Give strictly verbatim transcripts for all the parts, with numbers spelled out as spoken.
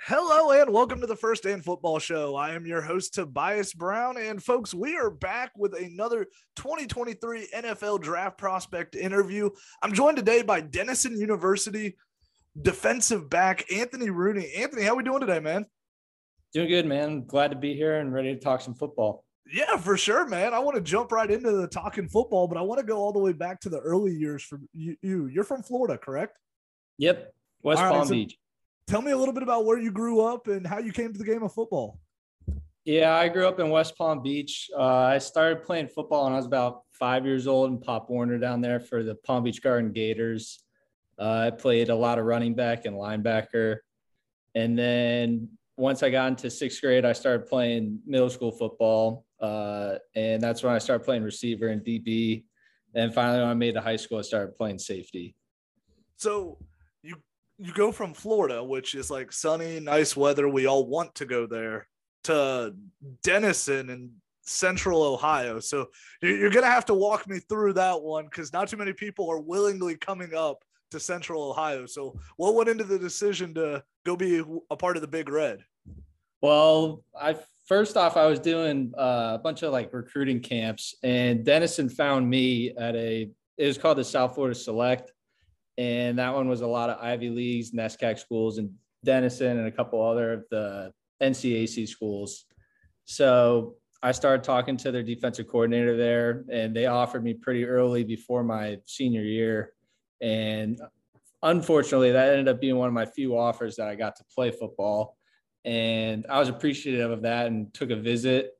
Hello and welcome to the First and Football Show. I am your host, Tobias Brown, and folks, we are back with another twenty twenty-three N F L Draft Prospect interview. I'm joined today by Denison University defensive back Anthony Rooney. Anthony, how are we doing today, man? Doing good, man. Glad to be here and ready to talk some football. Yeah, for sure, man. I want to jump right into the talking football, but I want to go all the way back to the early years for you. You're from Florida, correct? Yep, West Palm Beach. Tell me a little bit about where you grew up and how you came to the game of football. Yeah, I grew up in West Palm Beach. Uh, I started playing football when I was about five years old in Pop Warner down there for the Palm Beach Garden Gators. Uh, I played a lot of running back and linebacker. And then once I got into sixth grade, I started playing middle school football. Uh, and that's when I started playing receiver and D B. And finally, when I made it to high school, I started playing safety. So you You go from Florida, which is like sunny, nice weather. We all want to go there, to Denison in central Ohio. So you're going to have to walk me through that one because not too many people are willingly coming up to central Ohio. So what went into the decision to go be a part of the Big Red? Well, I first off, I was doing uh, a bunch of like recruiting camps, and Denison found me at a, it was called the South Florida Select. And that one was a lot of Ivy Leagues, NESCAC schools, and Denison and a couple other of the N C A C schools. So I started talking to their defensive coordinator there, and they offered me pretty early before my senior year. And unfortunately, that ended up being one of my few offers that I got to play football. And I was appreciative of that and took a visit,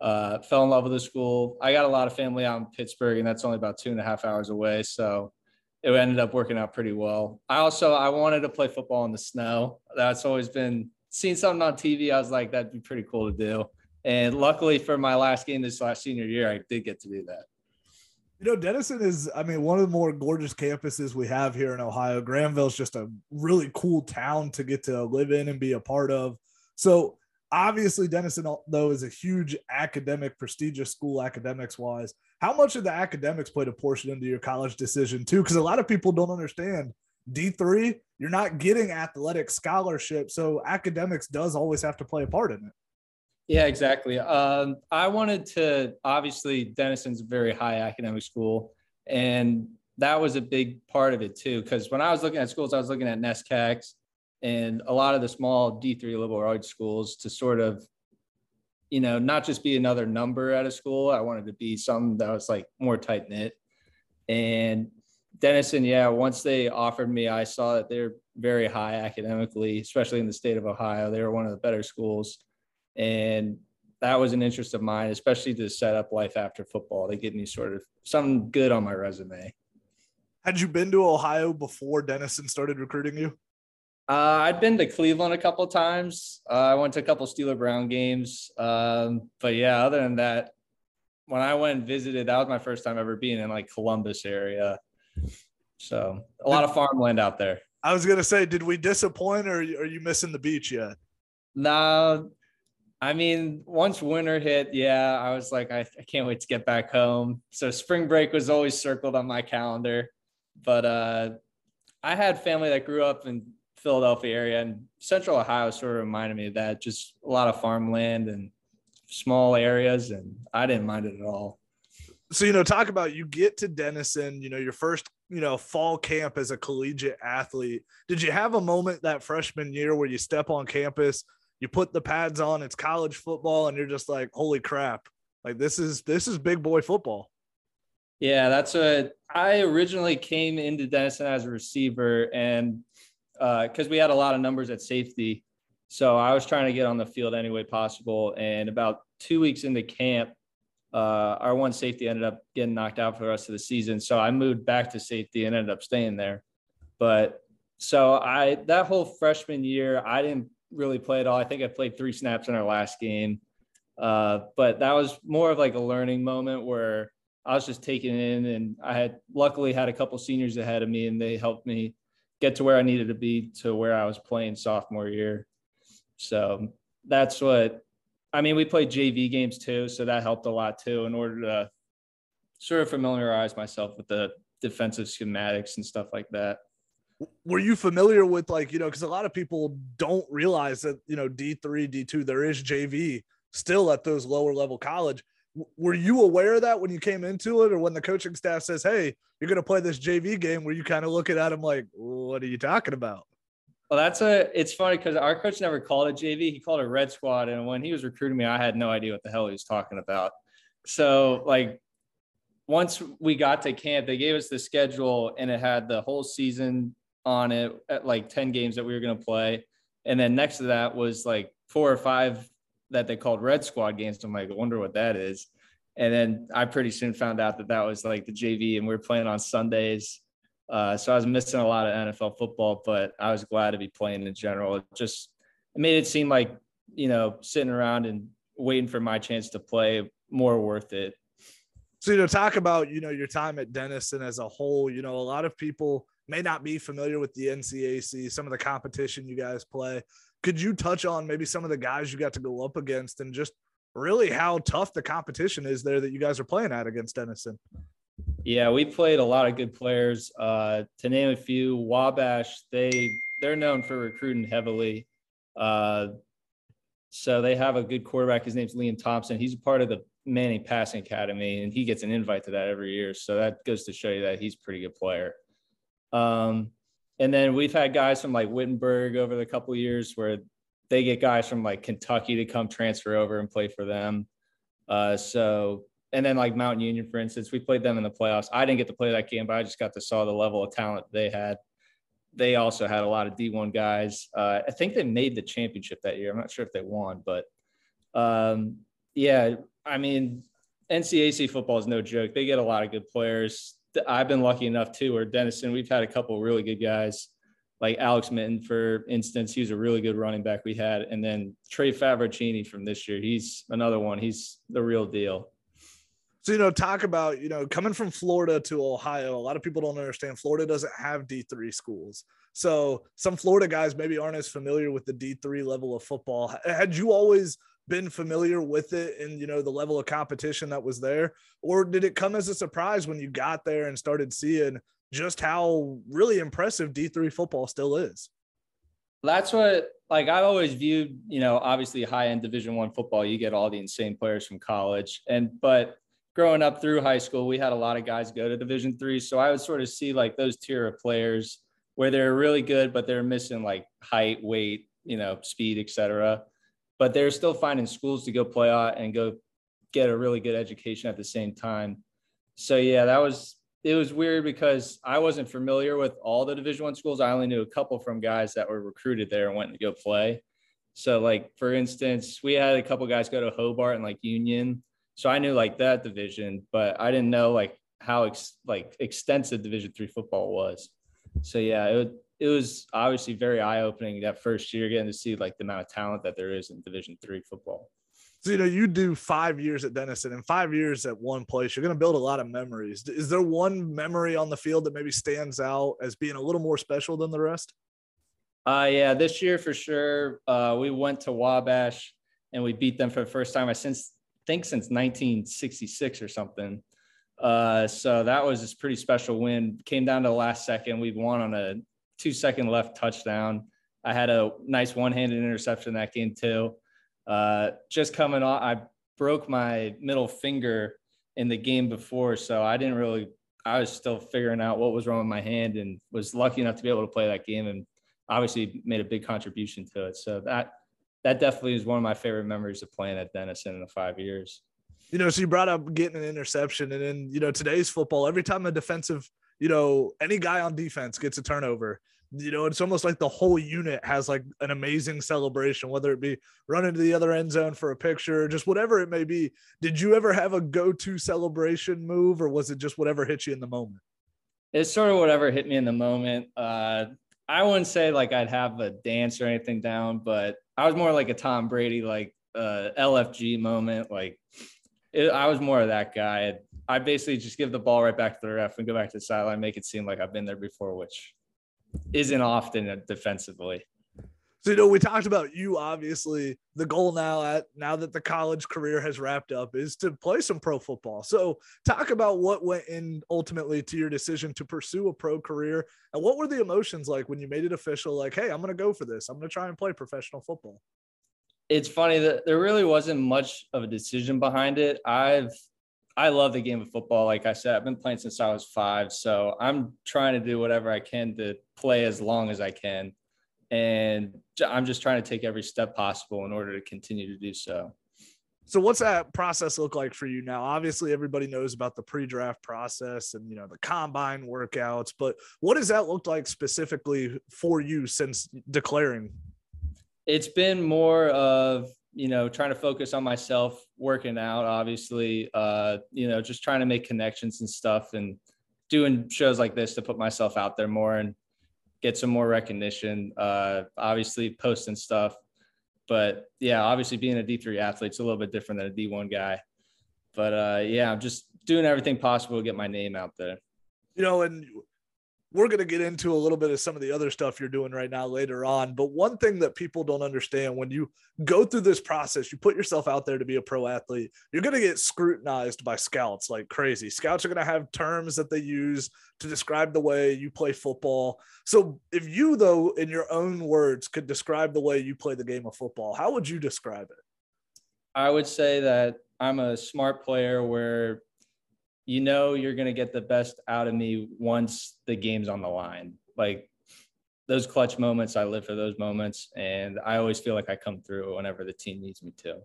uh, fell in love with the school. I got a lot of family out in Pittsburgh, and that's only about two and a half hours away. So it ended up working out pretty well. I also, I wanted to play football in the snow. That's always been, seeing something on T V, I was like, that'd be pretty cool to do. And luckily for my last game this last senior year, I did get to do that. You know, Denison is, I mean, one of the more gorgeous campuses we have here in Ohio. Granville's just a really cool town to get to live in and be a part of. So obviously Denison, though, is a huge academic, prestigious school academics-wise. How much of the academics played a portion into your college decision too? Because a lot of people don't understand D three, you're not getting athletic scholarship. So academics does always have to play a part in it. Yeah, exactly. Um, I wanted to, obviously Denison's a very high academic school. And that was a big part of it too. Because when I was looking at schools, I was looking at NESCACs and a lot of the small D three liberal arts schools to sort of, you know, not just be another number at a school. I wanted to be something that was like more tight knit. And Denison, yeah, once they offered me, I saw that they're very high academically, especially in the state of Ohio. They were one of the better schools. And that was an interest of mine, especially to set up life after football, to get me sort of something good on my resume. Had you been to Ohio before Denison started recruiting you? Uh, I'd been to Cleveland a couple of times. Uh, I went to a couple Steelers Brown games. Um, but yeah, other than that, when I went and visited, that was my first time ever being in like Columbus area. So a lot of farmland out there. I was going to say, did we disappoint, or are you missing the beach yet? No, I mean, once winter hit, yeah, I was like, I, I can't wait to get back home. So spring break was always circled on my calendar, but uh, I had family that grew up in Philadelphia area, and central Ohio sort of reminded me of that, just a lot of farmland and small areas, and I didn't mind it at all. So, you know, talk about, you get to Denison, you know, your first, you know, fall camp as a collegiate athlete. Did you have a moment that freshman year where you step on campus, you put the pads on, it's college football, and you're just like, holy crap, like this is this is big boy football? Yeah, that's what I originally came into Denison as a receiver, and because uh, we had a lot of numbers at safety. So I was trying to get on the field any way possible. And about two weeks into camp, uh, our one safety ended up getting knocked out for the rest of the season. So I moved back to safety and ended up staying there. But so I, that whole freshman year, I didn't really play at all. I think I played three snaps in our last game. Uh, but that was more of like a learning moment where I was just taking it in, and I had luckily had a couple seniors ahead of me, and they helped me get to where I needed to be, to where I was playing sophomore year. So that's what I mean, we played J V games too, so that helped a lot too in order to sort of familiarize myself with the defensive schematics and stuff like that. Were you familiar with, like, you know, because a lot of people don't realize that, you know, D three, D two, there is J V still at those lower level college. Were you aware of that when you came into it, or when the coaching staff says, hey, you're going to play this J V game, were you kind of looking at him like, what are you talking about? Well, that's a, it's funny because our coach never called it J V. He called it Red Squad. And when he was recruiting me, I had no idea what the hell he was talking about. So like once we got to camp, they gave us the schedule and it had the whole season on it at like ten games that we were going to play. And then next to that was like four or five that they called Red Squad games. So I'm like, I wonder what that is. And then I pretty soon found out that that was like the J V, and we were playing on Sundays. Uh, so I was missing a lot of N F L football, but I was glad to be playing in general. It just it made it seem like, you know, sitting around and waiting for my chance to play more worth it. So, you know, talk about, you know, your time at Denison as a whole. You know, a lot of people may not be familiar with the N C A C, some of the competition you guys play. Could you touch on maybe some of the guys you got to go up against and just really how tough the competition is there that you guys are playing at against Denison? Yeah, we played a lot of good players. Uh, to name a few, Wabash, they, they're known for recruiting heavily. Uh, so they have a good quarterback. His name's Liam Thompson. He's a part of the Manning Passing Academy, and he gets an invite to that every year. So that goes to show you that he's a pretty good player. Um, and then we've had guys from like Wittenberg over the couple of years where they get guys from like Kentucky to come transfer over and play for them. Uh, so – And then like Mount Union, for instance, we played them in the playoffs. I didn't get to play that game, but I just got to saw the level of talent they had. They also had a lot of D one guys. Uh, I think they made the championship that year. I'm not sure if they won, but um, yeah, I mean, N C A C football is no joke. They get a lot of good players. I've been lucky enough too, where Denison, we've had a couple of really good guys like Alex Minton, for instance. He was a really good running back we had. And then Trey Favracini from this year, he's another one. He's the real deal. So, you know, talk about, you know, coming from Florida to Ohio, a lot of people don't understand Florida doesn't have D three schools. So some Florida guys maybe aren't as familiar with the D three level of football. Had you always been familiar with it and, you know, the level of competition that was there? Or did it come as a surprise when you got there and started seeing just how really impressive D three football still is? That's what, like, I've always viewed, you know, obviously high-end Division One football, you get all the insane players from college. And, but growing up through high school, we had a lot of guys go to Division three. So I would sort of see like those tier of players where they're really good, but they're missing like height, weight, you know, speed, et cetera. But they're still finding schools to go play at and go get a really good education at the same time. So yeah, that was, it was weird because I wasn't familiar with all the Division One schools. I only knew a couple from guys that were recruited there and went to go play. So like, for instance, we had a couple guys go to Hobart and like Union. So I knew like that division, but I didn't know like how ex- like extensive Division three football was. So yeah, it, it was obviously very eye-opening that first year, getting to see like the amount of talent that there is in Division three football. So, you know, you do five years at Denison and five years at one place, you're going to build a lot of memories. Is there one memory on the field that maybe stands out as being a little more special than the rest? Uh, yeah, this year for sure. Uh, we went to Wabash and we beat them for the first time I since think since nineteen sixty-six or something. Uh, so that was a pretty special win. Came down to the last second. We won on a two second left touchdown. I had a nice one-handed interception that game too. Uh, just coming off, I broke my middle finger in the game before. So I didn't really, I was still figuring out what was wrong with my hand, and was lucky enough to be able to play that game and obviously made a big contribution to it. So that, That definitely is one of my favorite memories of playing at Denison in the five years. You know, so you brought up getting an interception, and then, you know, today's football, every time a defensive, you know, any guy on defense gets a turnover, you know, it's almost like the whole unit has like an amazing celebration, whether it be running to the other end zone for a picture or just whatever it may be. Did you ever have a go-to celebration move, or was it just whatever hit you in the moment? It's sort of whatever hit me in the moment. Uh, I wouldn't say like I'd have a dance or anything down, but I was more like a Tom Brady, like uh, L F G moment. Like it, I was more of that guy. I basically just give the ball right back to the ref and go back to the sideline, make it seem like I've been there before, which isn't often defensively. So, you know, we talked about you, obviously the goal now at now that the college career has wrapped up is to play some pro football. So talk about what went in ultimately to your decision to pursue a pro career, and what were the emotions like when you made it official? Like, hey, I'm going to go for this. I'm going to try and play professional football. It's funny that there really wasn't much of a decision behind it. I've, I love the game of football. Like I said, I've been playing since I was five. So I'm trying to do whatever I can to play as long as I can. And I'm just trying to take every step possible in order to continue to do so. So what's that process look like for you now? Obviously, everybody knows about the pre-draft process and, you know, the combine workouts, but what does that look like specifically for you since declaring? It's been more of, you know, trying to focus on myself, working out, obviously, uh, you know, just trying to make connections and stuff and doing shows like this to put myself out there more and get some more recognition, uh, obviously posting stuff. But yeah, obviously being a D three athlete is a little bit different than a D one guy. But uh, yeah, I'm just doing everything possible to get my name out there. You know, and we're going to get into a little bit of some of the other stuff you're doing right now later on. But one thing that people don't understand, when you go through this process, you put yourself out there to be a pro athlete, you're going to get scrutinized by scouts like crazy. Scouts are going to have terms that they use to describe the way you play football. So if you, though, in your own words, could describe the way you play the game of football, how would you describe it? I would say that I'm a smart player where you know you're going to get the best out of me once the game's on the line. Like those clutch moments, I live for those moments, and I always feel like I come through whenever the team needs me to.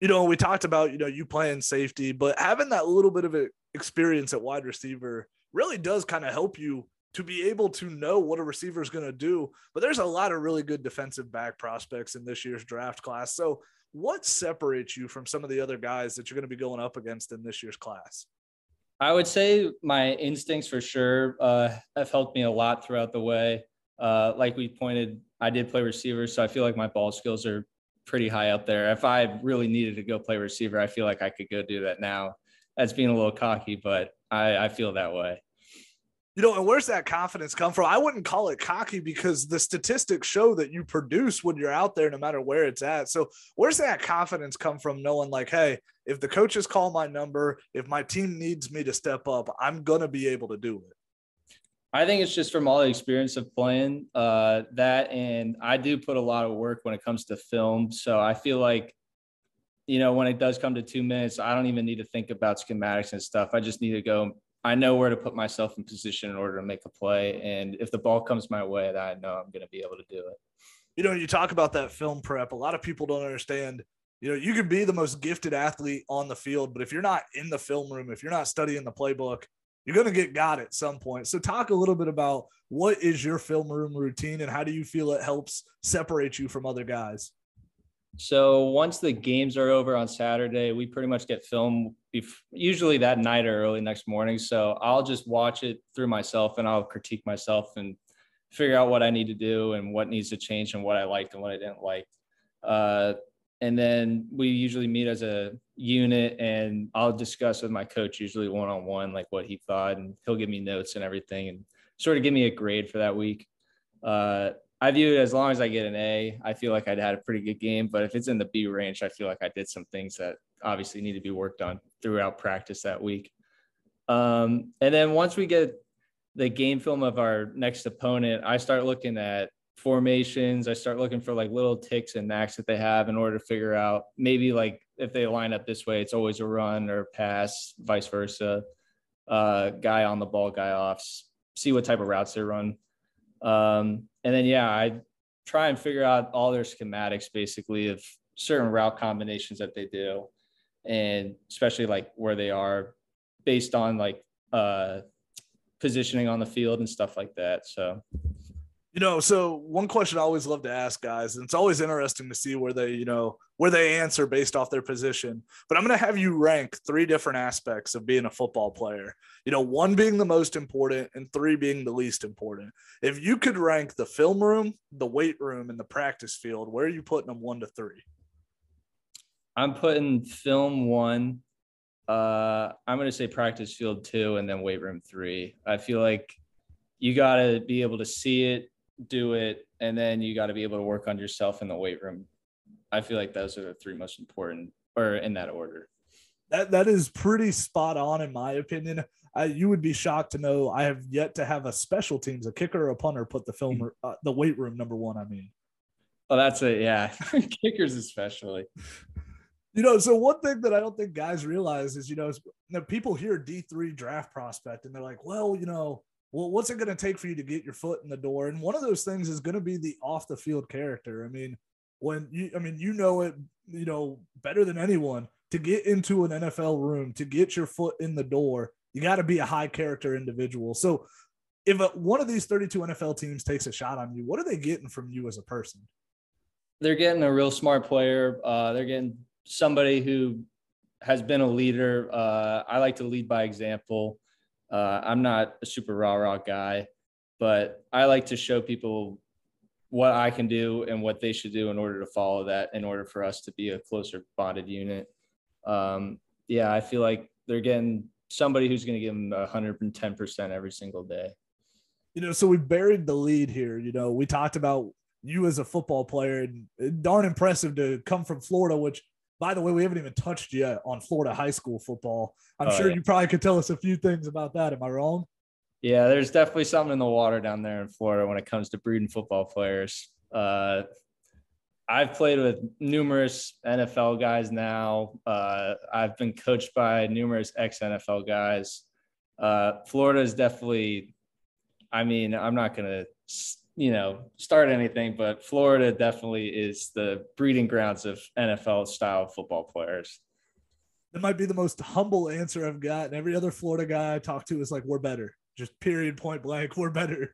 You know, we talked about, you know, you playing safety, but having that little bit of experience at wide receiver really does kind of help you to be able to know what a receiver is going to do. But there's a lot of really good defensive back prospects in this year's draft class. So what separates you from some of the other guys that you're going to be going up against in this year's class? I would say my instincts for sure uh, have helped me a lot throughout the way. Uh, like we pointed, I did play receiver, so I feel like my ball skills are pretty high up there. If I really needed to go play receiver, I feel like I could go do that now. That's being a little cocky, but I, I feel that way. You know, and where's that confidence come from? I wouldn't call it cocky because the statistics show that you produce when you're out there, no matter where it's at. So where's that confidence come from knowing like, hey, if the coaches call my number, if my team needs me to step up, I'm going to be able to do it? I think it's just from all the experience of playing uh, that. And I do put a lot of work when it comes to film. So I feel like, you know, when it does come to two minutes, I don't even need to think about schematics and stuff. I just need to go. I know where to put myself in position in order to make a play. And if the ball comes my way, I know I'm going to be able to do it. You know, you talk about that film prep. A lot of people don't understand, you know, you could be the most gifted athlete on the field, but if you're not in the film room, if you're not studying the playbook, you're going to get got at some point. So talk a little bit about what is your film room routine and how do you feel it helps separate you from other guys? So once the games are over on Saturday, we pretty much get film bef- usually that night or early next morning. So I'll just watch it through myself and I'll critique myself and figure out what I need to do and what needs to change and what I liked and what I didn't like. Uh, and then we usually meet as a unit and I'll discuss with my coach, usually one-on-one, like what he thought, and he'll give me notes and everything and sort of give me a grade for that week. Uh, I view it as long as I get an A, I feel like I'd had a pretty good game. But if it's in the B range, I feel like I did some things that obviously need to be worked on throughout practice that week. Um, and then once we get the game film of our next opponent, I start looking at formations. I start looking for like little ticks and knacks that they have in order to figure out maybe like if they line up this way, it's always a run or pass, vice versa. Uh, guy on the ball, guy off, see what type of routes they run. Um, and then, yeah, I try and figure out all their schematics basically of certain route combinations that they do, and especially like where they are based on like, uh, positioning on the field and stuff like that. So, you know, so one question I always love to ask guys, and it's always interesting to see where they, you know, where they answer based off their position, but I'm going to have you rank three different aspects of being a football player, you know, one being the most important and three being the least important. If you could rank the film room, the weight room, and the practice field, where are you putting them one to three? I'm putting film one. Uh, I'm going to say practice field two, and then weight room three. I feel like you got to be able to see it, do it, and then you got to be able to work on yourself in the weight room. I feel like those are the three most important, or in that order. That that is pretty spot on, in my opinion. I, you would be shocked to know I have yet to have a special teams, a kicker or a punter, put the film, uh, the weight room number one. I mean, oh, that's it. Yeah, kickers especially. You know, so one thing that I don't think guys realize is, you know, is, you know, people hear D three draft prospect and they're like, well, you know, well, what's it going to take for you to get your foot in the door? And one of those things is going to be the off the field character. I mean, when you, I mean, you know it, you know, better than anyone. To get into an N F L room, to get your foot in the door, you got to be a high character individual. So if a, one of these thirty-two N F L teams takes a shot on you, what are they getting from you as a person? They're getting a real smart player. Uh, they're getting somebody who has been a leader. Uh, I like to lead by example. Uh, I'm not a super rah-rah guy, but I like to show people what I can do and what they should do in order to follow that, in order for us to be a closer bonded unit. Um, yeah, I feel like they're getting somebody who's going to give them one hundred ten percent every single day. You know, so we buried the lead here. You know, we talked about you as a football player, and darn impressive to come from Florida, which, by the way, we haven't even touched yet on Florida high school football. I'm oh, sure yeah. you probably could tell us a few things about that. Am I wrong? Yeah, there's definitely something in the water down there in Florida when it comes to breeding football players. Uh, I've played with numerous N F L guys now. Uh, I've been coached by numerous ex-N F L guys. Uh, Florida is definitely, I mean, I'm not going to, you know, start anything, but Florida definitely is the breeding grounds of N F L-style football players. That might be the most humble answer I've gotten. Every other Florida guy I talk to is like, we're better. Just period, point blank, we're better.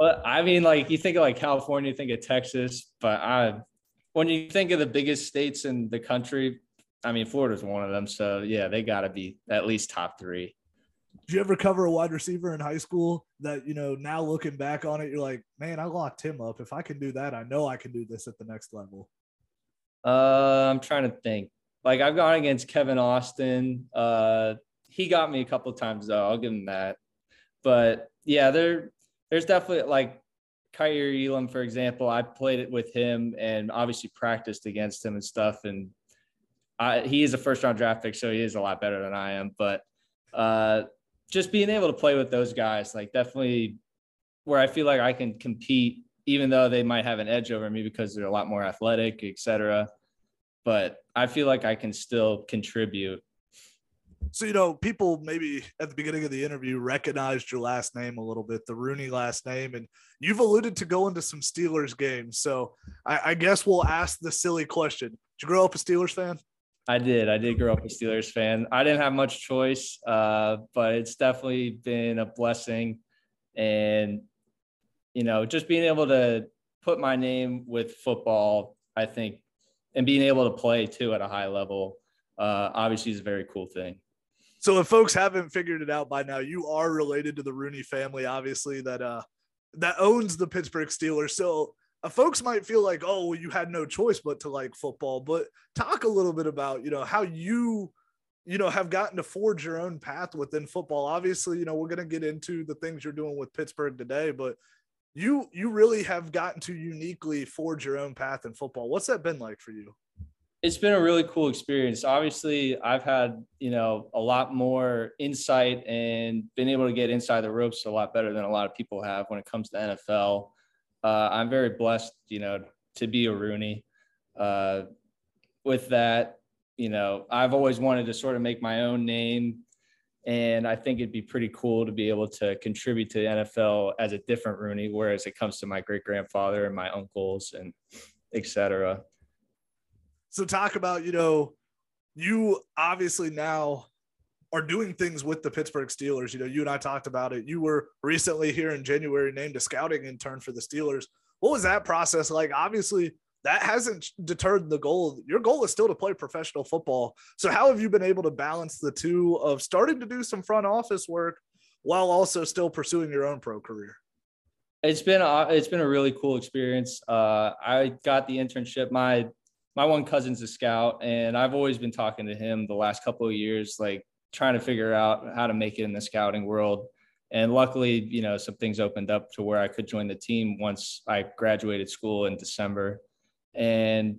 Well, I mean, like, you think of, like, California, you think of Texas, but I, when you think of the biggest states in the country, I mean, Florida's one of them. So, yeah, they got to be at least top three. Did you ever cover a wide receiver in high school that, you know, now looking back on it, you're like, man, I locked him up. If I can do that, I know I can do this at the next level. Uh, I'm trying to think. Like, I've gone against Kevin Austin. Uh, he got me a couple of times, though. I'll give him that. But, yeah, they're – there's definitely, like, Kaiir Elam, for example. I played it with him and obviously practiced against him and stuff. And I, he is a first-round draft pick, so he is a lot better than I am. But uh, just being able to play with those guys, like, definitely where I feel like I can compete, even though they might have an edge over me because they're a lot more athletic, et cetera. But I feel like I can still contribute. So, you know, people maybe at the beginning of the interview recognized your last name a little bit, the Rooney last name, and you've alluded to going to some Steelers games. So I, I guess we'll ask the silly question. Did you grow up a Steelers fan? I did. I did grow up a Steelers fan. I didn't have much choice, uh, but it's definitely been a blessing. And, you know, just being able to put my name with football, I think, and being able to play, too, at a high level, uh, obviously is a very cool thing. So if folks haven't figured it out by now, you are related to the Rooney family, obviously, that uh, that owns the Pittsburgh Steelers. So uh, folks might feel like, oh, well, you had no choice but to like football. But talk a little bit about, you know, how you, you know, have gotten to forge your own path within football. Obviously, you know, we're going to get into the things you're doing with Pittsburgh today, but you you really have gotten to uniquely forge your own path in football. What's that been like for you? It's been a really cool experience. Obviously, I've had, you know, a lot more insight and been able to get inside the ropes a lot better than a lot of people have when it comes to N F L. Uh, I'm very blessed, you know, to be a Rooney. Uh, with that, you know, I've always wanted to sort of make my own name. And I think it'd be pretty cool to be able to contribute to the N F L as a different Rooney, whereas it comes to my great-grandfather and my uncles and et cetera. So talk about, you know, you obviously now are doing things with the Pittsburgh Steelers. You know, you and I talked about it. You were recently here in January named a scouting intern for the Steelers. What was that process like? Obviously, that hasn't deterred the goal. Your goal is still to play professional football. So how have you been able to balance the two of starting to do some front office work while also still pursuing your own pro career? It's been a, it's been a really cool experience. Uh, I got the internship. My My one cousin's a scout, and I've always been talking to him the last couple of years, like trying to figure out how to make it in the scouting world. And luckily, you know, some things opened up to where I could join the team once I graduated school in December. And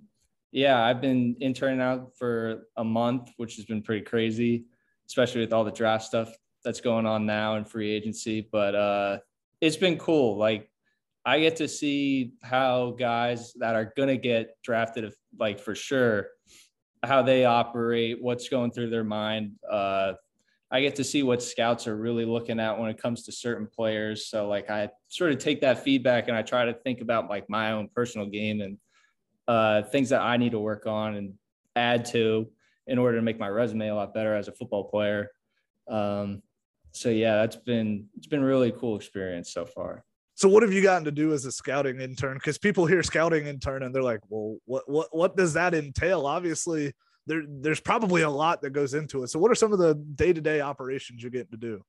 yeah, I've been interning out for a month, which has been pretty crazy, especially with all the draft stuff that's going on now and free agency. But uh, it's been cool. Like, I get to see how guys that are going to get drafted, like, for sure, how they operate, what's going through their mind. Uh, I get to see what scouts are really looking at when it comes to certain players. So, like, I sort of take that feedback and I try to think about, like, my own personal game and Uh, things that I need to work on and add to in order to make my resume a lot better as a football player. Um, so yeah, that's been, it's been really a cool experience so far. So what have you gotten to do as a scouting intern? Because people hear scouting intern and they're like, well, what, what, what does that entail? Obviously there, there's probably a lot that goes into it. So what are some of the day-to-day operations you're getting to do?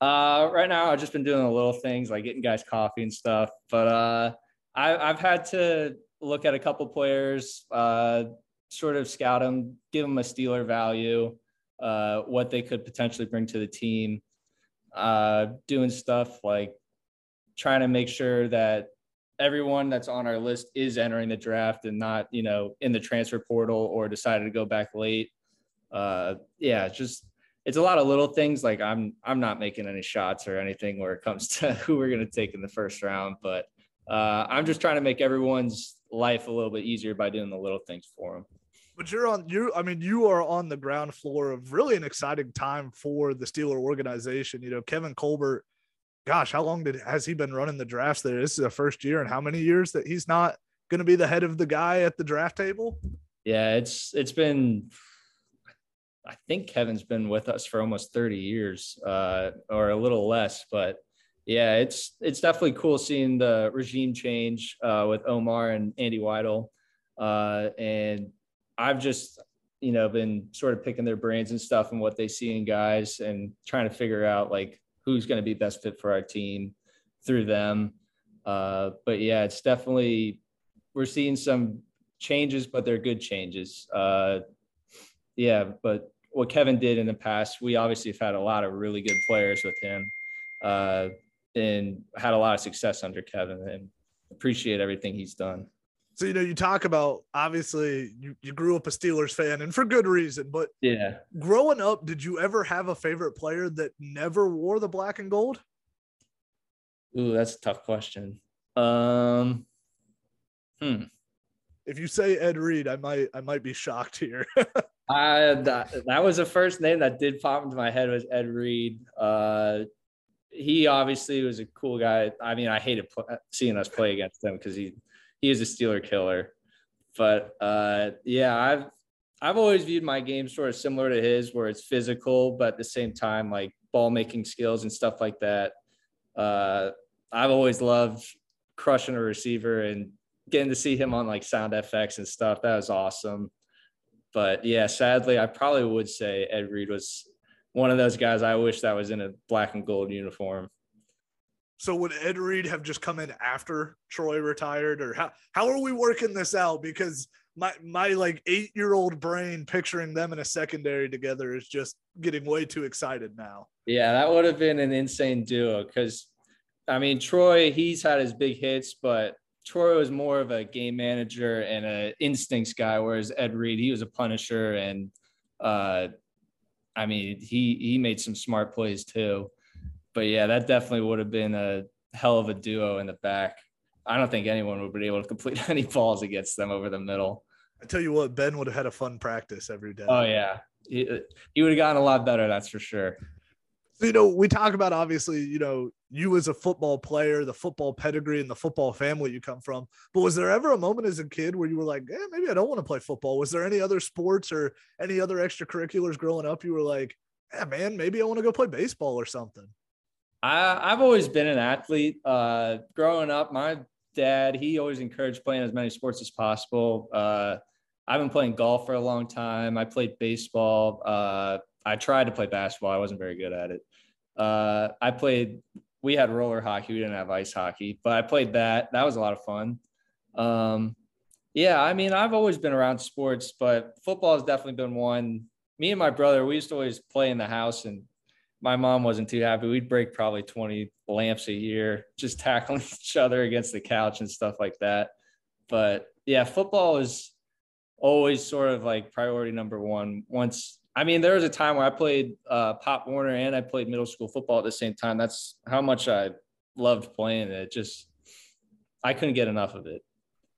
Uh, right now, I've just been doing the little things like getting guys coffee and stuff, but uh, I, I've had to look at a couple players, uh, sort of scout them, give them a Steeler value, uh, what they could potentially bring to the team, uh, doing stuff like trying to make sure that everyone that's on our list is entering the draft and not, you know, in the transfer portal or decided to go back late. Uh, yeah, it's just, it's a lot of little things. Like I'm, I'm not making any shots or anything where it comes to who we're going to take in the first round, but uh, I'm just trying to make everyone's life a little bit easier by doing the little things for them. But you're on you I mean you are on the ground floor of really an exciting time for the Steeler organization. You know, Kevin Colbert, gosh, how long did has he been running the drafts there? This is the first year in how many years that he's not going to be the head of the guy at the draft table? Yeah, it's it's been I think Kevin's been with us for almost thirty years uh or a little less, but yeah, it's it's definitely cool seeing the regime change uh, with Omar and Andy Weidel. Uh, and I've just, you know, been sort of picking their brains and stuff and what they see in guys and trying to figure out, like, who's going to be best fit for our team through them. Uh, but, yeah, it's definitely – we're seeing some changes, but they're good changes. Uh, yeah, but what Kevin did in the past, we obviously have had a lot of really good players with him. Uh, and had a lot of success under Kevin and appreciate everything he's done. So, you know, you talk about, obviously you, you grew up a Steelers fan and for good reason, but yeah, growing up, did you ever have a favorite player that never wore the black and gold? Ooh, that's a tough question. Um, hmm. If you say Ed Reed, I might, I might be shocked here. I, that, that was the first name that did pop into my head was Ed Reed. Uh, He obviously was a cool guy. I mean, I hated pl- seeing us play against him because he, he is a Steeler killer. But, uh, yeah, I've I've always viewed my game sort of similar to his where it's physical, but at the same time, like ball-making skills and stuff like that. Uh, I've always loved crushing a receiver and getting to see him on, like, sound F X and stuff. That was awesome. But, yeah, sadly, I probably would say Ed Reed was – one of those guys I wish that was in a black and gold uniform. So would Ed Reed have just come in after Troy retired, or how, how are we working this out? Because my, my like eight year old brain picturing them in a secondary together is just getting way too excited now. Yeah. That would have been an insane duo. Cause I mean, Troy, he's had his big hits, but Troy was more of a game manager and a instincts guy. Whereas Ed Reed, he was a punisher and, uh, I mean, he he made some smart plays too. But, yeah, that definitely would have been a hell of a duo in the back. I don't think anyone would have been able to complete any balls against them over the middle. I tell you what, Ben would have had a fun practice every day. Oh, yeah. He, he would have gotten a lot better, that's for sure. So, you know, we talk about, obviously, you know, you as a football player, the football pedigree and the football family you come from. But was there ever a moment as a kid where you were like, eh, maybe I don't want to play football? Was there any other sports or any other extracurriculars growing up you were like, yeah, man, maybe I want to go play baseball or something? I, I've always been an athlete. Uh, growing up, my dad, he always encouraged playing as many sports as possible. Uh, I've been playing golf for a long time. I played baseball. Uh, I tried to play basketball. I wasn't very good at it. Uh, I played – we had roller hockey. We didn't have ice hockey, but I played that. That was a lot of fun. Um, yeah, I mean, I've always been around sports, but football has definitely been one. Me and my brother, we used to always play in the house and my mom wasn't too happy. We'd break probably twenty lamps a year, just tackling each other against the couch and stuff like that. But yeah, football is always sort of like priority number one. Once, I mean, there was a time where I played uh, Pop Warner and I played middle school football at the same time. That's how much I loved playing it. Just, I couldn't get enough of it.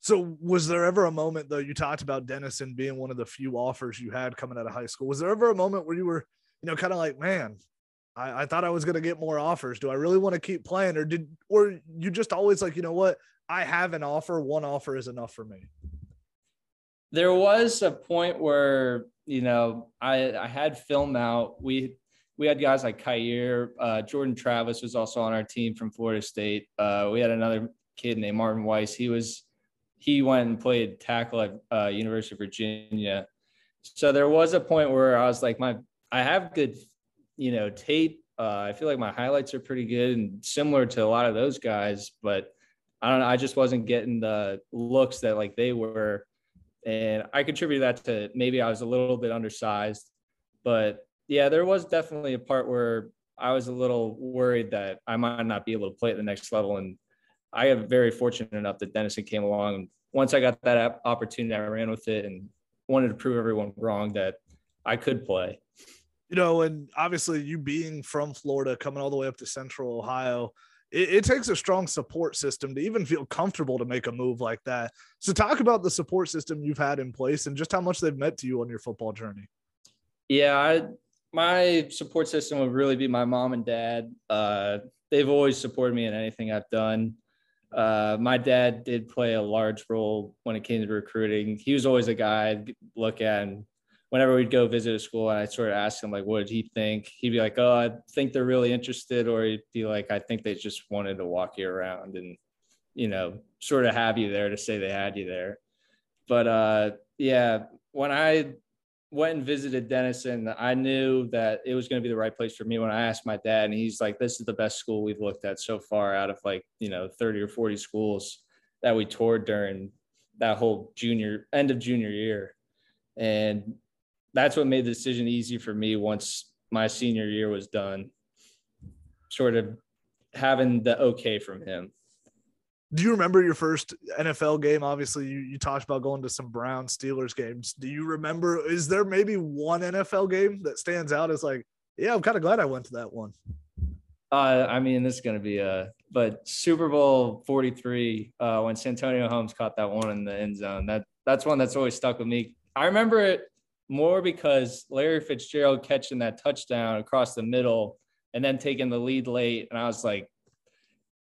So was there ever a moment, though, you talked about Denison being one of the few offers you had coming out of high school. Was there ever a moment where you were, you know, kind of like, man, I, I thought I was going to get more offers. Do I really want to keep playing? Or did, or you just always like, you know what, I have an offer. One offer is enough for me. There was a point where, you know, I, I had film out. We, we had guys like Kaiir, uh, Jordan Travis was also on our team from Florida State. Uh, we had another kid named Martin Weiss. He was, he went and played tackle at uh, University of Virginia. So there was a point where I was like, my, I have good, you know, tape. Uh, I feel like my highlights are pretty good and similar to a lot of those guys, but I don't know. I just wasn't getting the looks that like they were. And I contribute that to maybe I was a little bit undersized, but yeah, there was definitely a part where I was a little worried that I might not be able to play at the next level. And I am very fortunate enough that Denison came along. And once I got that opportunity, I ran with it and wanted to prove everyone wrong that I could play. You know, and obviously you being from Florida, coming all the way up to Central Ohio, it, it takes a strong support system to even feel comfortable to make a move like that. So talk about the support system you've had in place and just how much they've meant to you on your football journey. Yeah, I, my support system would really be my mom and dad. Uh, they've always supported me in anything I've done. Uh, my dad did play a large role when it came to recruiting. He was always a guy I'd look at, and whenever we'd go visit a school and I'd sort of ask him like, what did he think? He'd be like, oh, I think they're really interested. Or he'd be like, I think they just wanted to walk you around and, you know, sort of have you there to say they had you there. But uh, yeah, when I went and visited Denison, I knew that it was going to be the right place for me when I asked my dad, and he's like, this is the best school we've looked at so far out of like, you know, thirty or forty schools that we toured during that whole junior end of junior year. And that's what made the decision easy for me once my senior year was done, sort of having the okay from him. Do you remember your first N F L game? Obviously, you, you talked about going to some Browns Steelers games. Do you remember, is there maybe one N F L game that stands out as like, yeah, I'm kind of glad I went to that one? Uh, I mean, this is going to be a, but Super Bowl forty-three, uh, when Santonio Holmes caught that one in the end zone, that that's one that's always stuck with me. I remember it more because Larry Fitzgerald catching that touchdown across the middle and then taking the lead late. And I was like,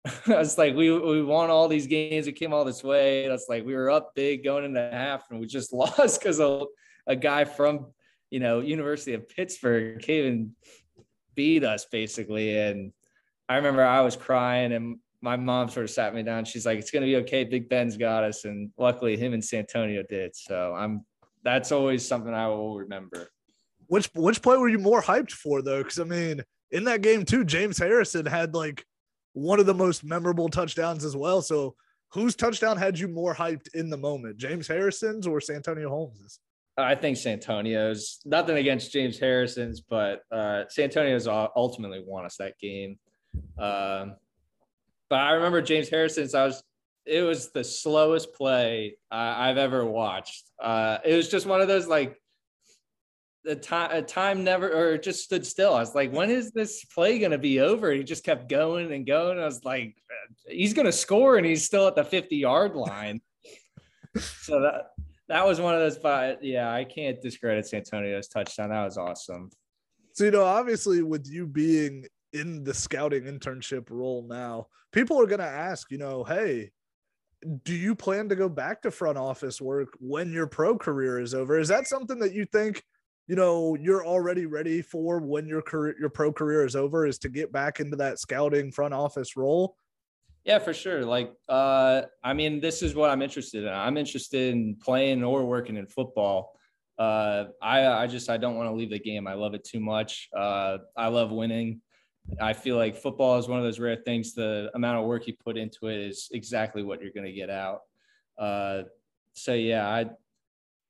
I was like, we we won all these games. We came all this way. And I was like, we were up big going into half, and we just lost because a, a guy from, you know, University of Pittsburgh came and beat us basically. And I remember I was crying, and my mom sort of sat me down. She's like, it's going to be okay. Big Ben's got us. And luckily him and Santonio did. So I'm, that's always something I will remember. Which, which play were you more hyped for though? Cause I mean, in that game too, James Harrison had like one of the most memorable touchdowns as well. So whose touchdown had you more hyped in the moment, James Harrison's or Santonio Holmes's? I think Santonio's. Nothing against James Harrison's, but uh, Santonio's ultimately won us that game. Um, but I remember James Harrison's. I was, it was the slowest play uh, I've ever watched. Uh, it was just one of those, like, the time, time never, or just stood still. I was like, when is this play going to be over? He just kept going and going. I was like, he's going to score, and he's still at the fifty yard line. So that, that was one of those, but yeah, I can't discredit Santonio's touchdown. That was awesome. So, you know, obviously with you being in the scouting internship role now, people are going to ask, you know, hey, do you plan to go back to front office work when your pro career is over? Is that something that you think, you know, you're already ready for when your career, your pro career is over, is to get back into that scouting front office role? Yeah, for sure. Like, uh, I mean, this is what I'm interested in. I'm interested in playing or working in football. Uh, I, I just, I don't want to leave the game. I love it too much. Uh, I love winning. I feel like football is one of those rare things. The amount of work you put into it is exactly what you're going to get out. Uh, so yeah, I,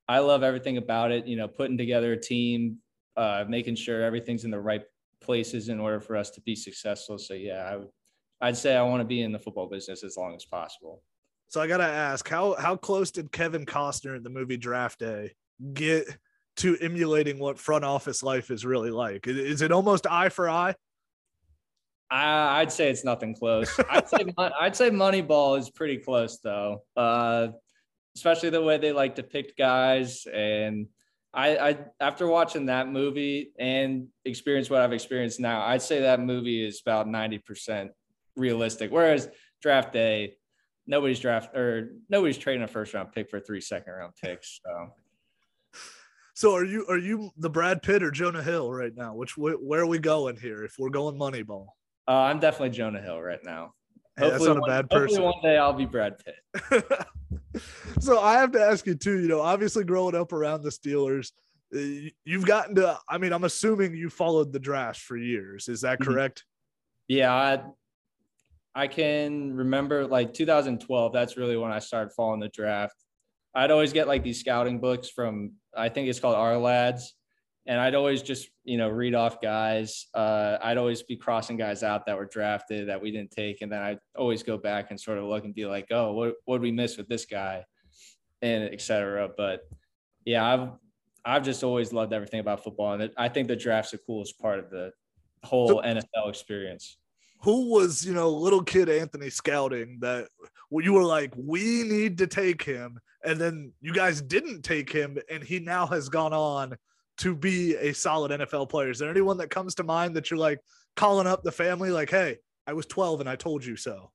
I love everything about it, you know, putting together a team, uh, making sure everything's in the right places in order for us to be successful. So yeah, I would, I'd say I want to be in the football business as long as possible. So I got to ask, how, how close did Kevin Costner in the movie Draft Day get to emulating what front office life is really like? Is it almost eye for eye? I, I'd say it's nothing close. I'd say I'd say Moneyball is pretty close though, uh, especially the way they like depict guys. And I, I, after watching that movie and experience what I've experienced now, I'd say that movie is about ninety percent realistic. Whereas Draft Day, nobody's draft or nobody's trading a first round pick for three second round picks. So, so are you, are you the Brad Pitt or Jonah Hill right now? Which, where are we going here? If we're going Moneyball? Uh, I'm definitely Jonah Hill right now. Hey, that's not a one, bad person. Hopefully one day I'll be Brad Pitt. So I have to ask you too, you know, obviously growing up around the Steelers, you've gotten to, I mean, I'm assuming you followed the draft for years. Is that correct? Yeah. I, I can remember like two thousand twelve. That's really when I started following the draft. I'd always get like these scouting books from, I think it's called Our Lads. And I'd always just, you know, read off guys. Uh, I'd always be crossing guys out that were drafted that we didn't take. And then I'd always go back and sort of look and be like, oh, what what'd we miss with this guy? And et cetera. But yeah, I've, I've just always loved everything about football. And I think the draft's the coolest part of the whole so, N F L experience. Who was, you know, little kid Anthony scouting that you were like, we need to take him. And then you guys didn't take him. And he now has gone on to be a solid N F L player. Is there anyone that comes to mind that you're like calling up the family? Like, hey, I was twelve and I told you so.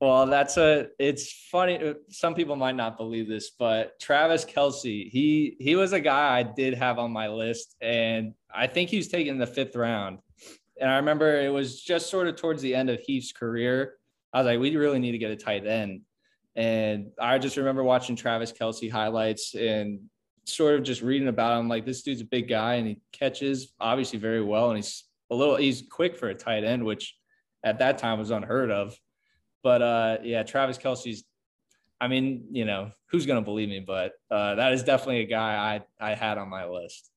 Well, that's a, it's funny. Some people might not believe this, but Travis Kelsey, he, he was a guy I did have on my list. And I think he was taken the fifth round. And I remember it was just sort of towards the end of Heath's career. I was like, we really need to get a tight end. And I just remember watching Travis Kelsey highlights and sort of just reading about him, like, this dude's a big guy and he catches obviously very well. And he's a little, he's quick for a tight end, which at that time was unheard of. But uh, yeah, Travis Kelsey's, I mean, you know, who's going to believe me, but uh, that is definitely a guy I, I had on my list.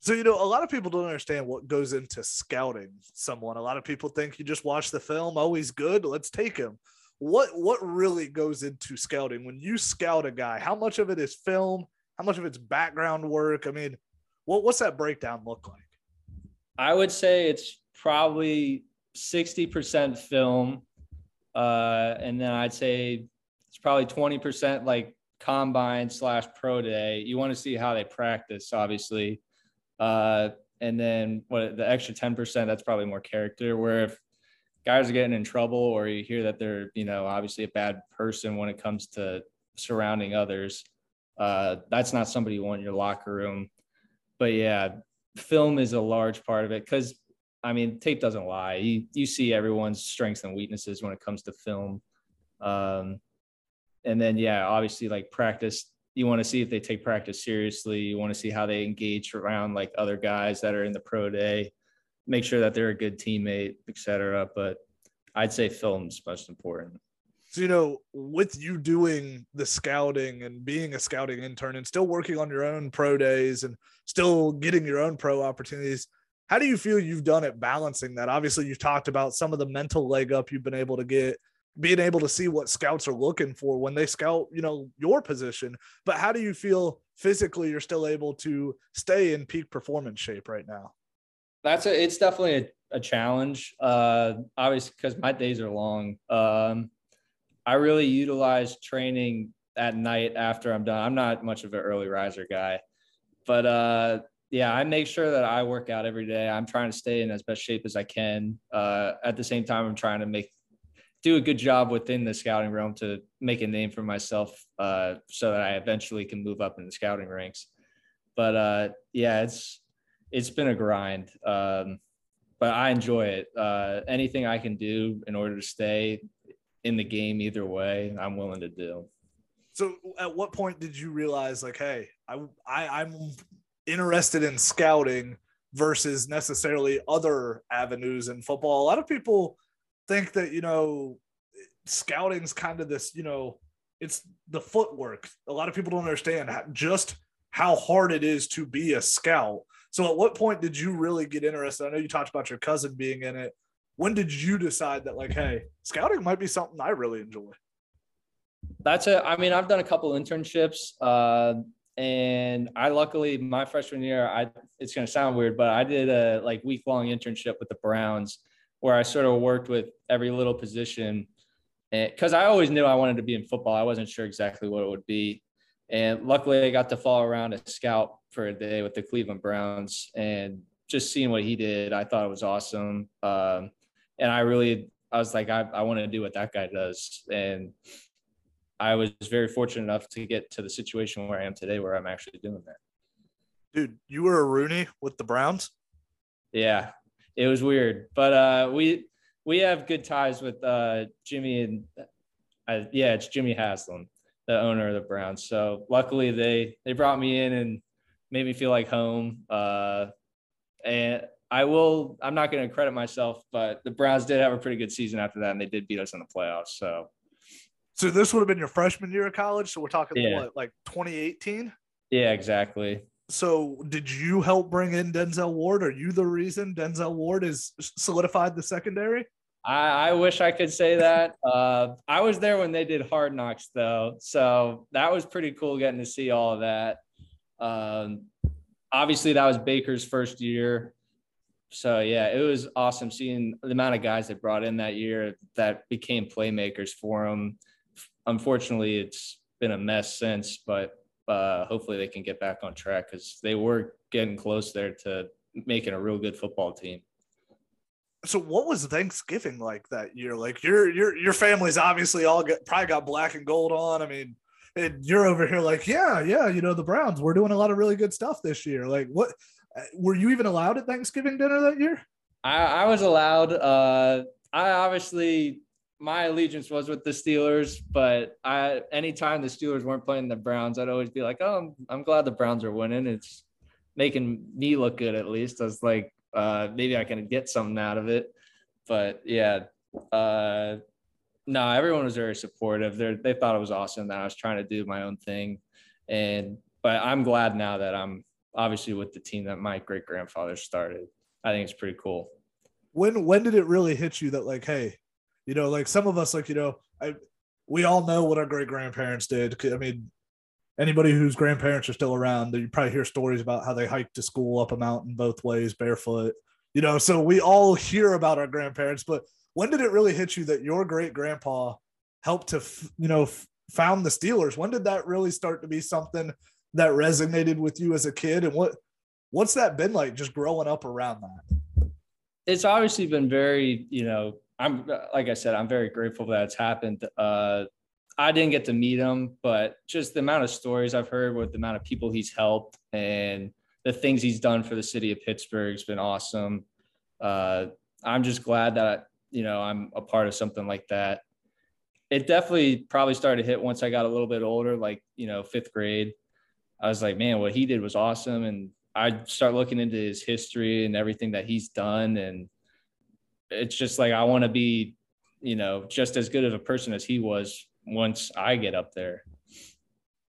So, you know, a lot of people don't understand what goes into scouting someone. A lot of people think you just watch the film. Oh, he's good. Let's take him. What, what really goes into scouting when you scout a guy? How much of it is film? How much of it's background work? I mean, what, what's that breakdown look like? I would say it's probably sixty percent film. Uh, and then I'd say it's probably twenty percent like combine slash pro day. You want to see how they practice, obviously. Uh, and then what the extra ten percent, that's probably more character, where if guys are getting in trouble or you hear that they're, you know, obviously a bad person when it comes to surrounding others, Uh, that's not somebody you want in your locker room. But yeah, film is a large part of it because, I mean, tape doesn't lie. You, you see everyone's strengths and weaknesses when it comes to film. Um, and then, yeah, obviously, like practice, you want to see if they take practice seriously. You want to see how they engage around like other guys that are in the pro day, make sure that they're a good teammate, et cetera. But I'd say film's most important. So, you know, with you doing the scouting and being a scouting intern and still working on your own pro days and still getting your own pro opportunities, how do you feel you've done at balancing that? Obviously, you've talked about some of the mental leg up you've been able to get, being able to see what scouts are looking for when they scout, you know, your position. But how do you feel physically you're still able to stay in peak performance shape right now? That's a, it's definitely a, a challenge, uh, obviously, because my days are long. Um, I really utilize training at night after I'm done. I'm not much of an early riser guy, but uh, yeah, I make sure that I work out every day. I'm trying to stay in as best shape as I can. Uh, at the same time, I'm trying to make, do a good job within the scouting realm to make a name for myself uh, so that I eventually can move up in the scouting ranks. But uh, yeah, it's, it's been a grind, um, but I enjoy it. Uh, anything I can do in order to stay in the game either way, I'm willing to do. So at what point did you realize like, hey, I, I, I'm interested in scouting versus necessarily other avenues in football? A lot of people think that, you know, scouting's kind of this, you know, it's the footwork. A lot of people don't understand how, just how hard it is to be a scout. So at what point did you really get interested? I know you talked about your cousin being in it. When did you decide that, like, hey, scouting might be something I really enjoy? That's it. I mean, I've done a couple internships, uh, and I luckily my freshman year, I it's going to sound weird, but I did a like week long internship with the Browns where I sort of worked with every little position, because I always knew I wanted to be in football. I wasn't sure exactly what it would be. And luckily I got to follow around a scout for a day with the Cleveland Browns, and just seeing what he did, I thought it was awesome. Um, and I really, I was like, I, I want to do what that guy does. And I was very fortunate enough to get to the situation where I am today, where I'm actually doing that. Dude, you were a Rooney with the Browns? Yeah, it was weird. But uh, we we have good ties with uh, Jimmy and uh, yeah, it's Jimmy Haslam, the owner of the Browns. So luckily they, they brought me in and made me feel like home. Uh, and I will, I'm not going to credit myself, but the Browns did have a pretty good season after that, and they did beat us in the playoffs. So. So this would have been your freshman year of college. So we're talking yeah. what, like twenty eighteen? Yeah, exactly. So did you help bring in Denzel Ward? Are you the reason Denzel Ward has solidified the secondary? I, I wish I could say that. uh, I was there when they did Hard Knocks, though. So that was pretty cool getting to see all of that. Um, obviously, that was Baker's first year. So, yeah, it was awesome seeing the amount of guys they brought in that year that became playmakers for him. Unfortunately, it's been a mess since, but uh, hopefully they can get back on track, because they were getting close there to making a real good football team. So what was Thanksgiving like that year? Like your your your family's obviously all got, probably got black and gold on. I mean, and you're over here like, yeah, yeah, you know, the Browns, we're doing a lot of really good stuff this year. Like, what were you even allowed at Thanksgiving dinner that year? I, I was allowed. Uh, I obviously. My allegiance was with the Steelers, but I, anytime the Steelers weren't playing the Browns, I'd always be like, oh, I'm, I'm glad the Browns are winning. It's making me look good. At least I was like, uh, maybe I can get something out of it. But yeah, uh, no, everyone was very supportive. They they thought it was awesome that I was trying to do my own thing. And, but I'm glad now that I'm obviously with the team that my great grandfather started. I think it's pretty cool. When, when did it really hit you that like, hey, you know, like some of us, like, you know, I, we all know what our great grandparents did. I mean, anybody whose grandparents are still around, you probably hear stories about how they hiked to school up a mountain both ways, barefoot, you know, so we all hear about our grandparents. But when did it really hit you that your great grandpa helped to, you know, found the Steelers? When did that really start to be something that resonated with you as a kid? And what, what's that been like just growing up around that? It's obviously been very, you know, I'm like I said, I'm very grateful that it's happened. Uh, I didn't get to meet him, but just the amount of stories I've heard with the amount of people he's helped and the things he's done for the city of Pittsburgh has been awesome. Uh, I'm just glad that, you know, I'm a part of something like that. It definitely probably started to hit once I got a little bit older, like, you know, fifth grade. I was like, man, what he did was awesome. And I start looking into his history and everything that he's done, and it's just like, I want to be, you know, just as good of a person as he was once I get up there.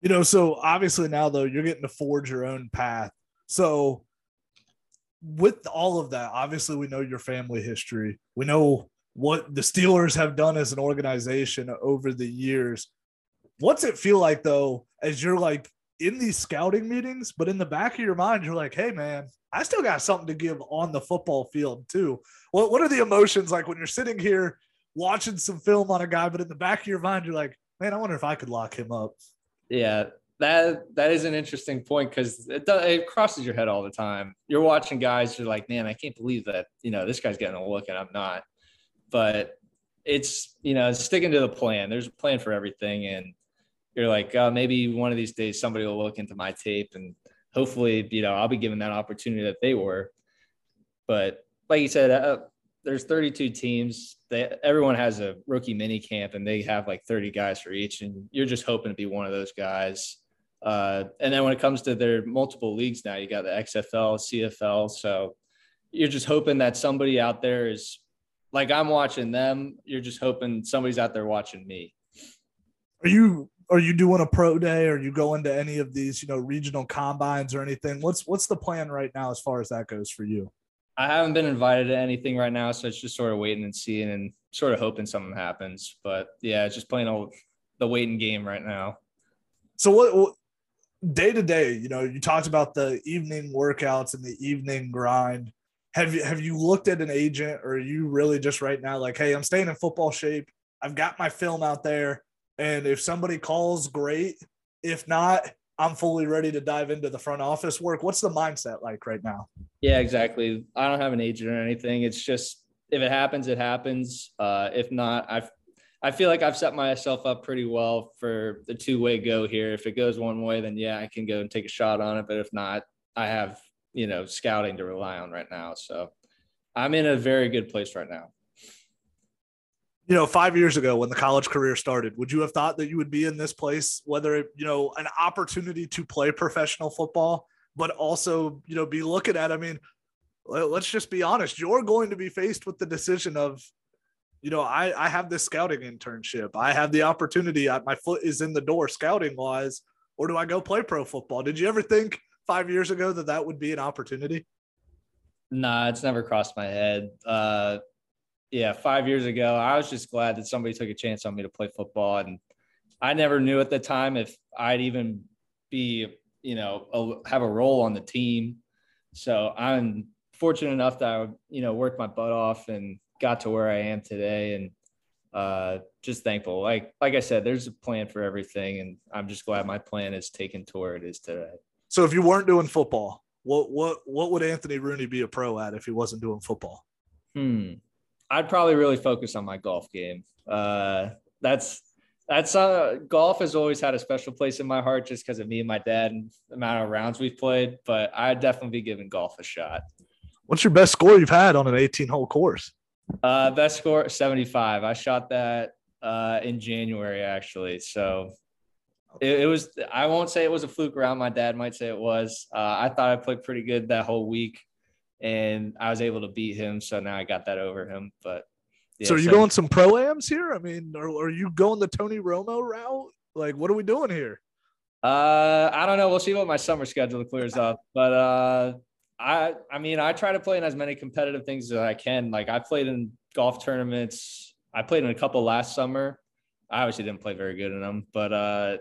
You know, so obviously now, though, you're getting to forge your own path. So with all of that, obviously we know your family history. We know what the Steelers have done as an organization over the years. What's it feel like, though, as you're like in these scouting meetings, but in the back of your mind, you're like, hey, man, I still got something to give on the football field too. What what are the emotions like when you're sitting here watching some film on a guy, but in the back of your mind, you're like, man, I wonder if I could lock him up. Yeah, that that is an interesting point, because it, it crosses your head all the time. You're watching guys, you're like, man, I can't believe that, you know, this guy's getting a look and I'm not. But it's, you know, sticking to the plan. There's a plan for everything. And you're like, uh, maybe one of these days somebody will look into my tape and hopefully, you know, I'll be given that opportunity that they were. But like you said, uh, there's thirty-two teams. They, everyone has a rookie mini camp, and they have like thirty guys for each. And you're just hoping to be one of those guys. Uh, and then when it comes to their multiple leagues now, you got the X F L, C F L. So you're just hoping that somebody out there is like, I'm watching them. You're just hoping somebody's out there watching me. Are you are you doing a pro day? Or you go into any of these, you know, regional combines or anything? What's what's the plan right now as far as that goes for you? I haven't been invited to anything right now, so it's just sort of waiting and seeing and sort of hoping something happens. But yeah, it's just playing all the waiting game right now. So what, what day to day, you know, you talked about the evening workouts and the evening grind. Have you, have you looked at an agent, or are you really just right now like, hey, I'm staying in football shape. I've got my film out there. And if somebody calls, great. If not, I'm fully ready to dive into the front office work. What's the mindset like right now? Yeah, exactly. I don't have an agent or anything. It's just, if it happens, it happens. Uh, if not, I've, I feel like I've set myself up pretty well for the two-way go here. If it goes one way, then yeah, I can go and take a shot on it. But if not, I have, you know, scouting to rely on right now. So I'm in a very good place right now. You know, five years ago when the college career started, would you have thought that you would be in this place, whether, it, you know, an opportunity to play professional football, but also, you know, be looking at, I mean, let's just be honest, you're going to be faced with the decision of, you know, I, I have this scouting internship. I have the opportunity. I, my foot is in the door scouting wise, or do I go play pro football? Did you ever think five years ago that that would be an opportunity? Nah, it's never crossed my head. Uh, yeah, five years ago, I was just glad that somebody took a chance on me to play football. And I never knew at the time if I'd even be, you know, a, have a role on the team. So I'm fortunate enough that I, you know, worked my butt off and got to where I am today, and uh, just thankful. Like, like I said, there's a plan for everything, and I'm just glad my plan is taken to where it is today. So if you weren't doing football, what, what, what would Anthony Rooney be a pro at if he wasn't doing football? Hmm. I'd probably really focus on my golf game. Uh, that's, that's uh, golf has always had a special place in my heart just because of me and my dad and the amount of rounds we've played, but I'd definitely be giving golf a shot. What's your best score you've had on an eighteen hole course? Uh, best score seventy-five. I shot that uh, in January, actually. So it, it was, I won't say it was a fluke round. My dad might say it was. Uh, I thought I played pretty good that whole week, and I was able to beat him. So now I got that over him. But yeah, so are you going some pro-ams here? I mean, are, are you going the Tony Romo route? Like, what are we doing here? Uh, I don't know. We'll see what my summer schedule clears up, but uh, I I mean, I try to play in as many competitive things as I can. Like, I played in golf tournaments. I played in a couple last summer. I obviously didn't play very good in them, but uh,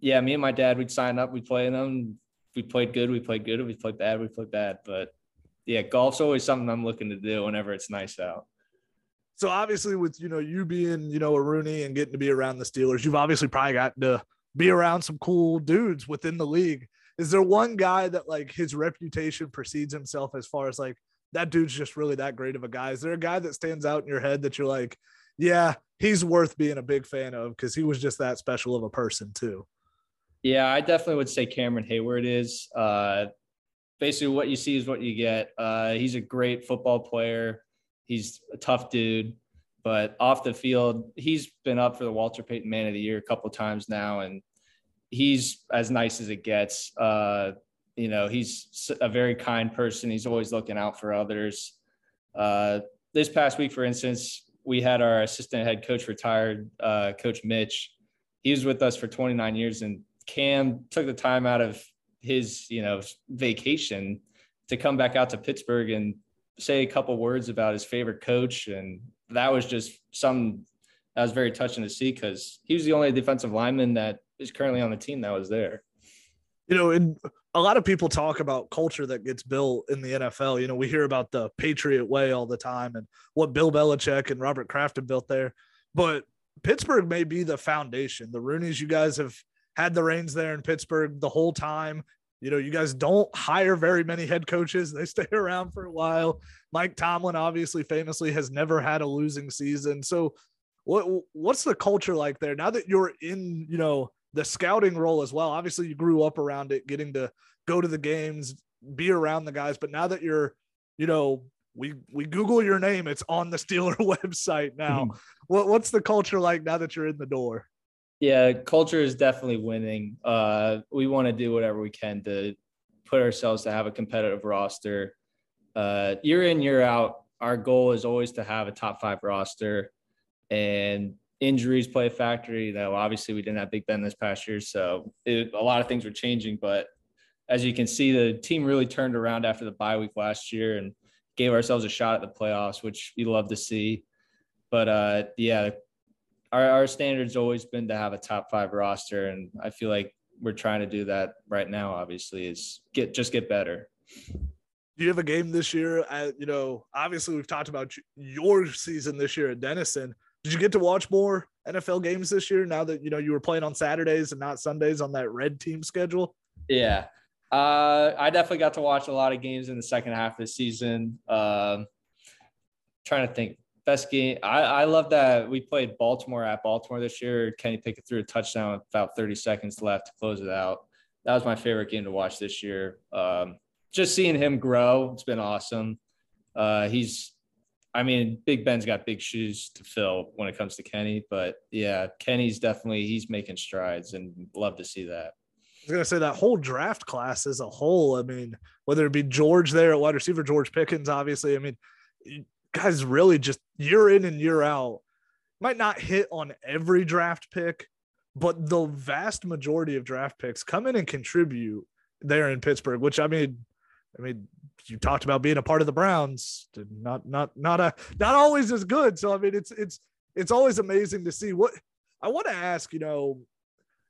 yeah, me and my dad, we'd sign up, we'd play in them. We played good, we played good. If we played bad, we played bad. But yeah, golf's always something I'm looking to do whenever it's nice out. So obviously with, you know, you being, you know, a Rooney and getting to be around the Steelers, you've obviously probably gotten to be around some cool dudes within the league. Is there one guy that, like, his reputation precedes himself as far as, like, that dude's just really that great of a guy? Is there a guy that stands out in your head that you're like, yeah, he's worth being a big fan of because he was just that special of a person too? Yeah, I definitely would say Cameron Hayward is. Uh, basically what you see is what you get. Uh, he's a great football player. He's a tough dude. But off the field, he's been up for the Walter Payton Man of the Year a couple of times now, and he's as nice as it gets. Uh, you know, he's a very kind person. He's always looking out for others. Uh, this past week, for instance, we had our assistant head coach retired, uh, Coach Mitch. He was with us for twenty-nine years, and Cam took the time out of his, you know, vacation to come back out to Pittsburgh and say a couple words about his favorite coach. And that was just something that was very touching to see, because he was the only defensive lineman that is currently on the team that was there. You know, and a lot of people talk about culture that gets built in the N F L. You know, we hear about the Patriot way all the time and what Bill Belichick and Robert Kraft have built there, but Pittsburgh may be the foundation. The Rooneys, you guys have had the reins there in Pittsburgh the whole time. You know, you guys don't hire very many head coaches. They stay around for a while. Mike Tomlin obviously famously has never had a losing season. So what, what's the culture like there now that you're in, you know, the scouting role as well? Obviously you grew up around it, getting to go to the games, be around the guys, but now that you're, you know, we, we Google your name, it's on the Steeler website now. Mm-hmm. What what's the culture like now that you're in the door? Yeah, culture is definitely winning. Uh, we want to do whatever we can to put ourselves to have a competitive roster. Uh, year in, year out, our goal is always to have a top five roster. And injuries play a factor. You know, obviously we didn't have Big Ben this past year, so it, a lot of things were changing. But as you can see, the team really turned around after the bye week last year and gave ourselves a shot at the playoffs, which you love to see. But, uh, yeah, our, our standard's always been to have a top five roster, and I feel like we're trying to do that right now, obviously, is get just get better. Do you have a game this year? I, you know, obviously we've talked about your season this year at Denison. Did you get to watch more N F L games this year now that, you know, you were playing on Saturdays and not Sundays on that red team schedule? Yeah. Uh, I definitely got to watch a lot of games in the second half of the season. Um, trying to think best game. I, I love that we played Baltimore at Baltimore this year. Kenny Pickett threw a touchdown with about thirty seconds left to close it out. That was my favorite game to watch this year. Um, just seeing him grow. It's been awesome. Uh, he's, I mean, Big Ben's got big shoes to fill when it comes to Kenny, but yeah, Kenny's definitely, he's making strides, and love to see that. I was going to say that whole draft class as a whole, I mean, whether it be George there at wide receiver, George Pickens, obviously, I mean, guys really just year in and year out might not hit on every draft pick, but the vast majority of draft picks come in and contribute there in Pittsburgh, which I mean, I mean, you talked about being a part of the Browns, not, not, not a, not always as good. So, I mean, it's, it's, it's always amazing to see. What I want to ask, you know,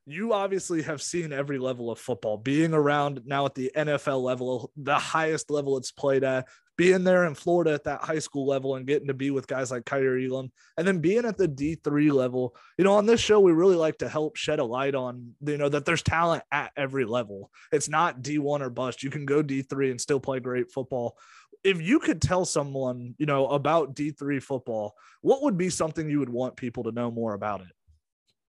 you obviously have seen every level of football, being around now at the N F L level, the highest level it's played at, being there in Florida at that high school level and getting to be with guys like Kaiir Elam, and then being at the D three level. You know, on this show, we really like to help shed a light on, you know, that there's talent at every level. It's not D one or bust. You can go D three and still play great football. If you could tell someone, you know, about D three football, what would be something you would want people to know more about it?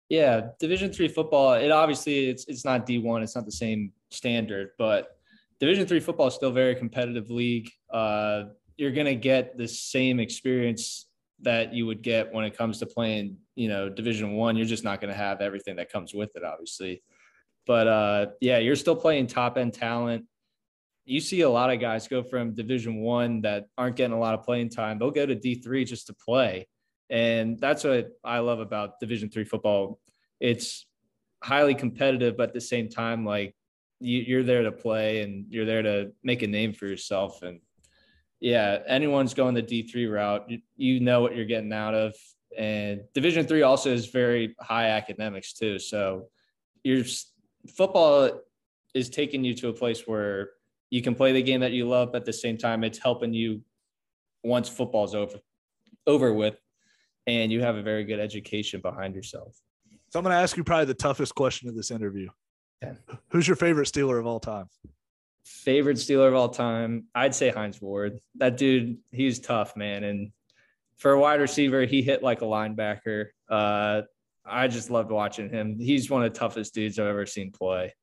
Yeah, Division three football, it obviously it's it's not D one, it's not the same standard, but Division three football is still a very competitive league. Uh, you're going to get the same experience that you would get when it comes to playing, you know, Division one. You're just not going to have everything that comes with it, obviously. But, uh, yeah, you're still playing top-end talent. You see a lot of guys go from Division one that aren't getting a lot of playing time. They'll go to D three just to play. And that's what I love about Division three football. It's highly competitive, but at the same time, like, you, you're there to play and you're there to make a name for yourself. And yeah, anyone's going the D three route, you, you know what you're getting out of. And Division three also is very high academics too. So your football is taking you to a place where you can play the game that you love, but at the same time, it's helping you once football's over, over with. And you have a very good education behind yourself. So I'm going to ask you probably the toughest question of this interview. Yeah. Who's your favorite Steeler of all time? Favorite Steeler of all time? I'd say Heinz Ward. That dude, he's tough, man. And for a wide receiver, he hit like a linebacker. Uh, I just loved watching him. He's one of the toughest dudes I've ever seen play.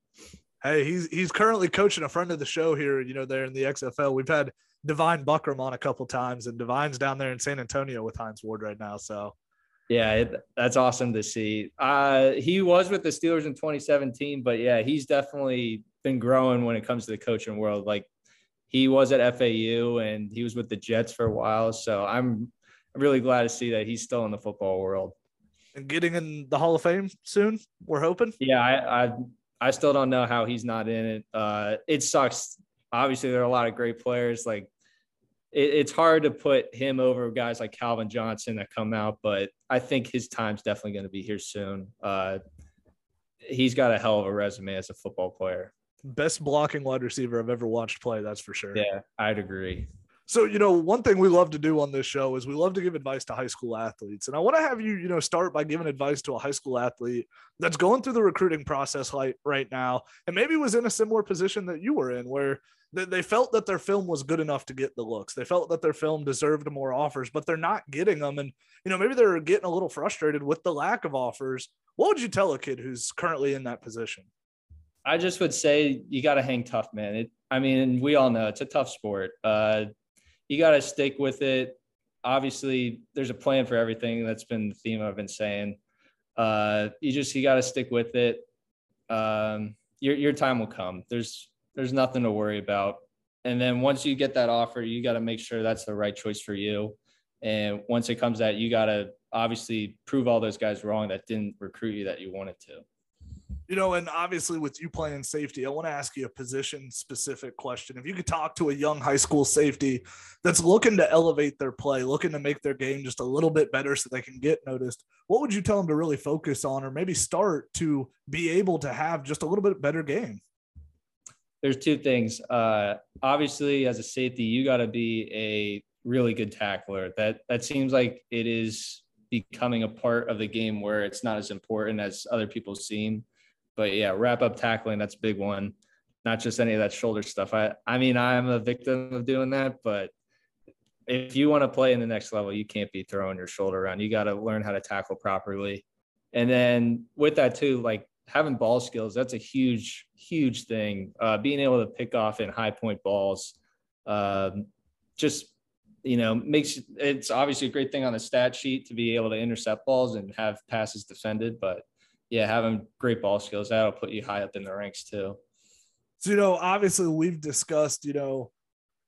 Hey, he's he's currently coaching a friend of the show here, you know, there in the X F L. We've had Devine Buckram on a couple times, and Devine's down there in San Antonio with Heinz Ward right now. So yeah, it, that's awesome to see. Uh, he was with the Steelers in twenty seventeen, but yeah, he's definitely been growing when it comes to the coaching world. Like, he was at F A U and he was with the Jets for a while. So I'm really glad to see that he's still in the football world and getting in the Hall of Fame soon. We're hoping. Yeah. I, I, I still don't know how he's not in it. Uh, it sucks. Obviously there are a lot of great players. Like, it's hard to put him over guys like Calvin Johnson that come out, but I think his time's definitely going to be here soon. Uh, he's got a hell of a resume as a football player. Best blocking wide receiver I've ever watched play, that's for sure. Yeah, I'd agree. So, you know, one thing we love to do on this show is we love to give advice to high school athletes. And I want to have you, you know, start by giving advice to a high school athlete that's going through the recruiting process like right now, and maybe was in a similar position that you were in, where they felt that their film was good enough to get the looks. They felt that their film deserved more offers, but they're not getting them. And, you know, maybe they're getting a little frustrated with the lack of offers. What would you tell a kid who's currently in that position? I just would say you got to hang tough, man. It, I mean, we all know it's a tough sport. Uh, You got to stick with it. Obviously, there's a plan for everything. That's been the theme I've been saying. Uh, you just, you got to stick with it. Um, your your time will come. There's there's nothing to worry about. And then once you get that offer, you got to make sure that's the right choice for you. And once it comes to that, you got to obviously prove all those guys wrong that didn't recruit you that you wanted to. You know, and obviously with you playing safety, I want to ask you a position-specific question. If you could talk to a young high school safety that's looking to elevate their play, looking to make their game just a little bit better so they can get noticed, what would you tell them to really focus on or maybe start to be able to have just a little bit better game? There's two things. Uh, obviously, as a safety, you got to be a really good tackler. That that seems like it is becoming a part of the game where it's not as important as other people seem. But yeah, wrap up tackling, that's a big one. Not just any of that shoulder stuff. I, I mean, I'm a victim of doing that, but if you want to play in the next level, you can't be throwing your shoulder around. You got to learn how to tackle properly. And then with that too, like having ball skills, that's a huge, huge thing. Uh, being able to pick off in high point balls, um, just, you know, makes it's obviously a great thing on the stat sheet to be able to intercept balls and have passes defended, but yeah, having great ball skills, that'll put you high up in the ranks too. So, you know, obviously we've discussed, you know,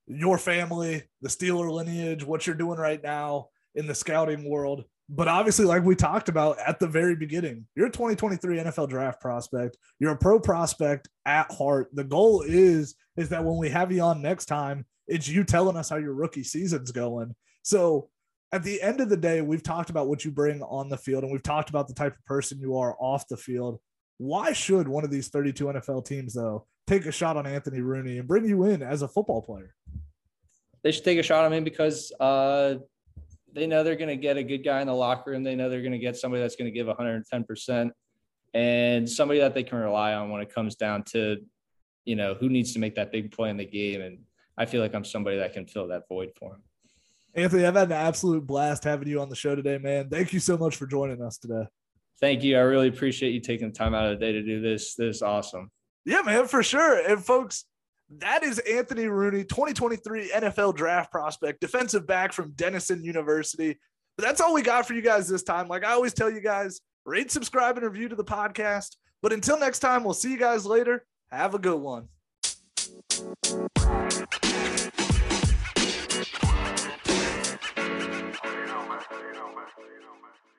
your family, the Steeler lineage, what you're doing right now in the scouting world. But obviously, like we talked about at the very beginning, you're a twenty twenty-three N F L draft prospect. You're a pro prospect at heart. The goal is, is that when we have you on next time, it's you telling us how your rookie season's going. So at the end of the day, we've talked about what you bring on the field, and we've talked about the type of person you are off the field. Why should one of these thirty-two N F L teams, though, take a shot on Anthony Rooney and bring you in as a football player? They should take a shot on him because uh, they know they're going to get a good guy in the locker room. They know they're going to get somebody that's going to give one hundred ten percent and somebody that they can rely on when it comes down to, you know, who needs to make that big play in the game. And I feel like I'm somebody that can fill that void for him. Anthony, I've had an absolute blast having you on the show today, man. Thank you so much for joining us today. Thank you. I really appreciate you taking the time out of the day to do this. This is awesome. Yeah, man, for sure. And folks, that is Anthony Rooney, twenty twenty-three N F L draft prospect, defensive back from Denison University. But that's all we got for you guys this time. Like I always tell you guys, rate, subscribe, and review to the podcast. But until next time, we'll see you guys later. Have a good one. You know, man.